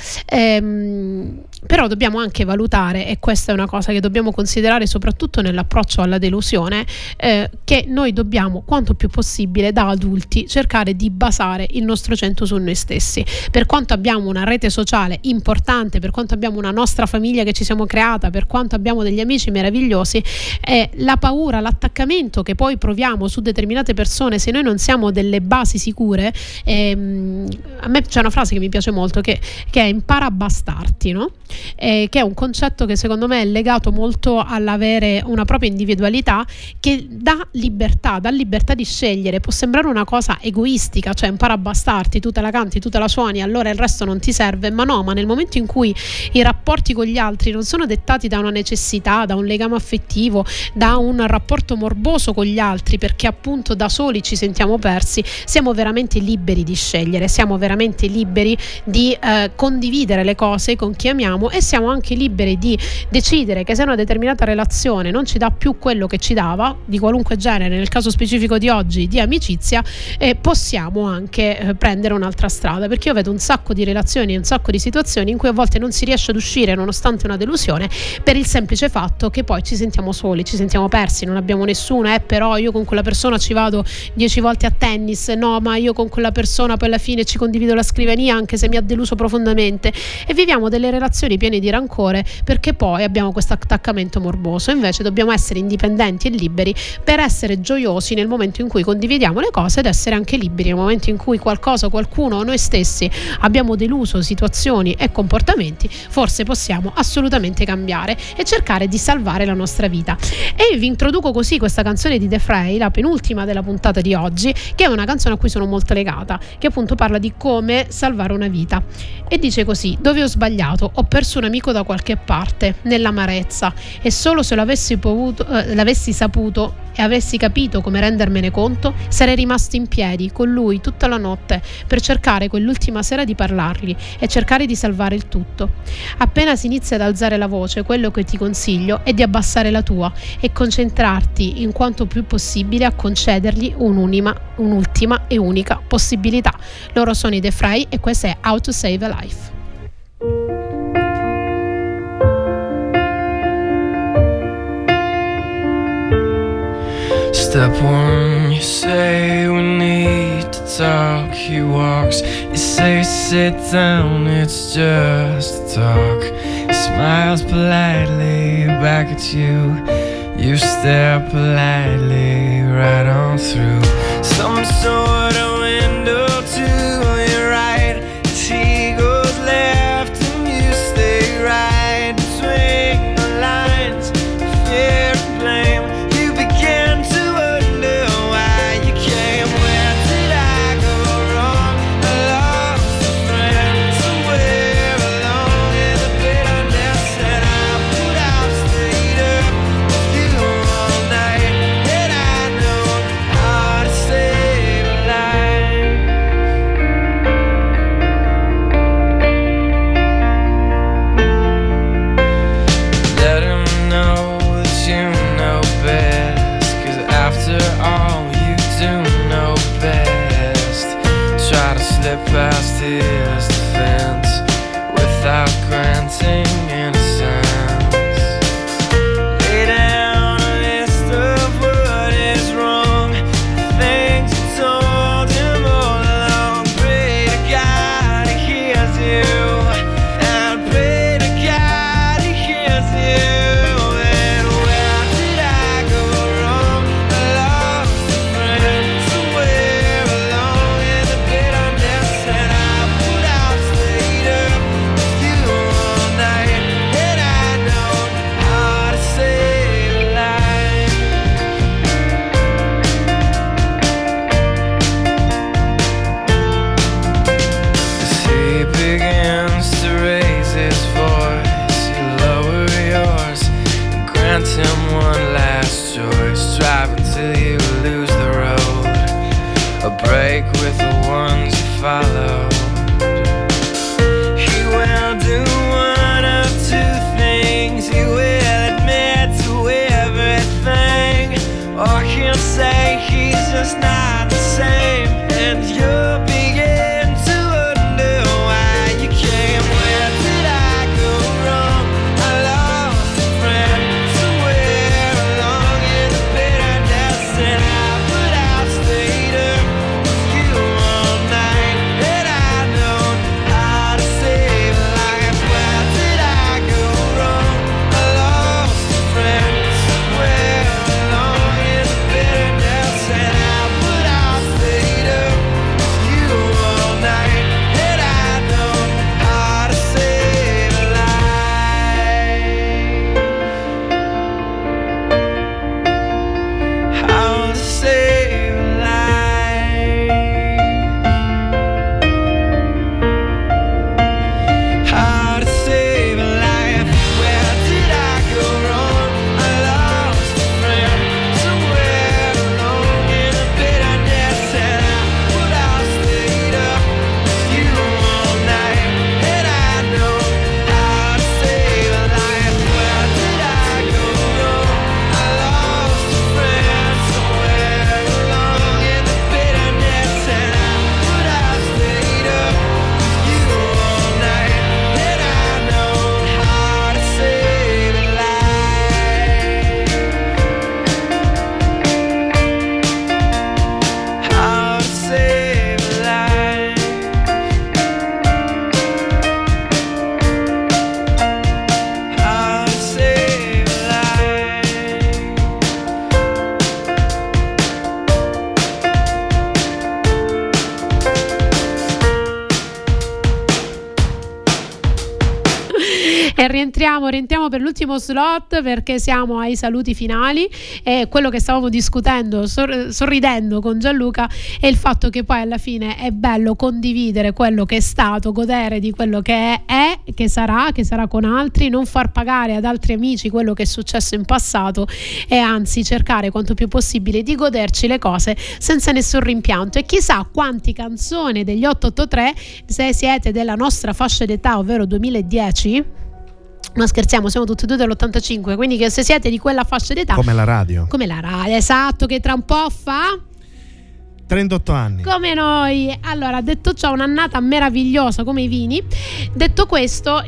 però dobbiamo anche valutare, e questa è una cosa che dobbiamo considerare soprattutto nell'approccio alla delusione, che noi dobbiamo quanto più possibile da adulti cercare di basare il nostro centro su noi stessi. Per quanto abbiamo una rete sociale importante, per quanto abbiamo una nostra famiglia che ci siamo creata, per quanto abbiamo degli amici meravigliosi, la paura, l'attaccamento che poi proviamo su determinate persone, se noi non siamo delle basi sicure, a me c'è una frase che mi piace molto che è impara a bastarti, no? Che è un concetto che secondo me è legato molto all'avere una propria individualità che dà libertà di scegliere. Può sembrare una cosa egoistica, cioè impara a bastarti, tu te la canti, tu te la suoni, allora il resto non ti serve, ma nel momento in cui i rapporti con gli altri non sono dettati da una necessità, da un legame affettivo, da un rapporto morboso con gli altri, perché appunto da soli ci sentiamo persi, siamo veramente liberi di scegliere, siamo veramente liberi di condividere le cose con chi amiamo, e siamo anche liberi di decidere che se una determinata relazione non ci dà più quello che ci dava, di qualunque genere, nel caso specifico di oggi di amicizia, possiamo anche prendere un'altra strada, perché io vedo un sacco di relazioni, un sacco di situazioni in cui a volte non si riesce ad uscire nonostante una delusione, per il semplice fatto che poi ci sentiamo soli, ci sentiamo persi, non abbiamo nessuno, però io con quella persona ci vado 10 volte a tennis, no ma io con quella persona poi alla fine ci condivido la scrivania anche se mi ha deluso profondamente, e viviamo delle relazioni piene di rancore perché poi abbiamo questo attaccamento morboso. Invece dobbiamo essere indipendenti e liberi per essere gioiosi nel momento in cui condividiamo le cose, ed essere anche liberi nel momento in cui qualcosa, qualcuno o noi stessi abbiamo deluso situazioni e comportamenti, forse possiamo assolutamente cambiare e cercare di salvare la nostra vita. E vi introduco così questa canzone di The Fray, la penultima della puntata di oggi, che è una canzone a cui sono molto legata, che appunto parla di come salvare una vita, e dice così: dove ho sbagliato, ho perso un amico da qualche parte, nell'amarezza, e solo se l'avessi saputo e avessi capito come rendermene conto, sarei rimasto in piedi con lui tutta la notte per cercare quell'ultima sera di parlargli e cercare di salvare il tutto. Appena si inizia ad alzare la voce, quello che ti consiglio è di abbassare la tua e concentrarti in quanto più possibile a concedergli un'ultima e unica possibilità. Loro sono i The Fray e questa è How to Save a Life. Step one, you say we need to talk. He walks, you say sit down, it's just talk. He smiles politely back at you. You stare politely right on through some sort of window to your right. As he goes left and you stay right between the lines of fear and blame. Past his defense without granting innocence. Lay down a list of what is wrong, the things you told him all along. Pray to God he hears you, and pray to God he hears you. And where did I go wrong? I lost a friend somewhere along in the bitterness. Break with the ones you follow. He will do one of two things. He will admit to everything, or he'll say he's just not the same, and you'll begin to wonder why you came. Where did I go wrong? I lost a friend somewhere along in the bitterness, and I would have stayed up. Rientriamo per l'ultimo slot, perché siamo ai saluti finali, e quello che stavamo discutendo sorridendo con Gianluca è il fatto che poi alla fine è bello condividere quello che è stato, godere di quello che è che sarà con altri, non far pagare ad altri amici quello che è successo in passato, e anzi cercare quanto più possibile di goderci le cose senza nessun rimpianto. E chissà quanti canzoni degli 883, se siete della nostra fascia d'età, ovvero 2010. Non scherziamo, siamo tutti e due dell'85, quindi che se siete di quella fascia d'età, come la radio, esatto, che tra un po' fa 38 anni. Come noi. Allora, detto ciò, un'annata meravigliosa come i vini. Detto questo,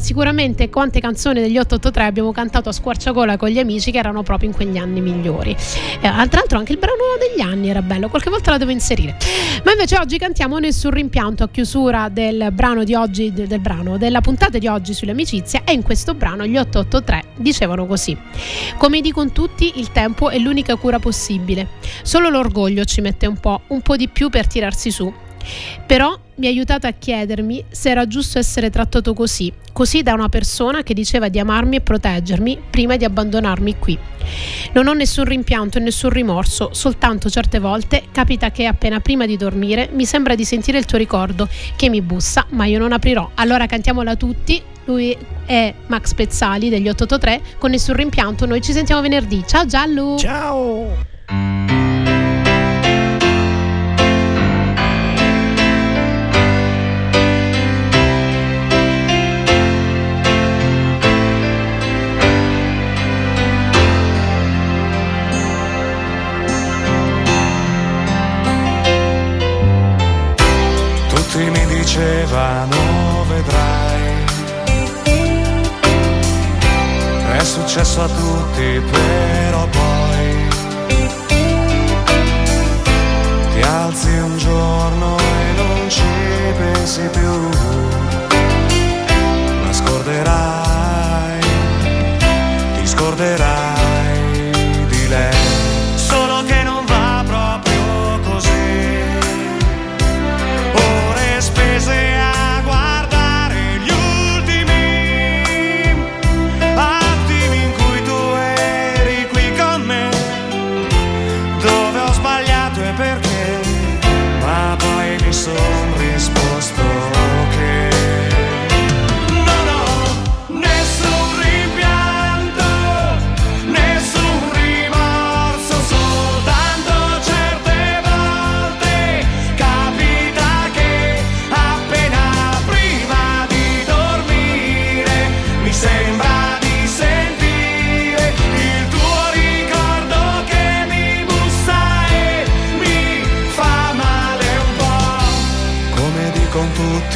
sicuramente quante canzoni degli 883 abbiamo cantato a squarciagola con gli amici che erano proprio in quegli anni migliori. Tra l'altro anche il brano degli anni era bello, qualche volta la devo inserire. Ma invece oggi cantiamo Nessun rimpianto a chiusura del brano di oggi, del brano della puntata di oggi sull'amicizia, e in questo brano gli 883 dicevano così: come dicono tutti, il tempo è l'unica cura possibile, solo l'orgoglio ci mette un po' di più per tirarsi su, però mi ha aiutato a chiedermi se era giusto essere trattato così da una persona che diceva di amarmi e proteggermi prima di abbandonarmi qui. Non ho nessun rimpianto e nessun rimorso, soltanto certe volte capita che appena prima di dormire mi sembra di sentire il tuo ricordo che mi bussa, ma io non aprirò. Allora cantiamola tutti. Lui è Max Pezzali degli 883 con Nessun rimpianto. Noi ci sentiamo venerdì. Ciao Gianlu. Ciao. Dicevano vedrai, è successo a tutti, però poi ti alzi un giorno e non ci pensi più, ma scorderai, ti scorderai di lei.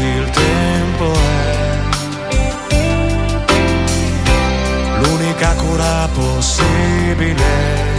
Il tempo è l'unica cura possibile.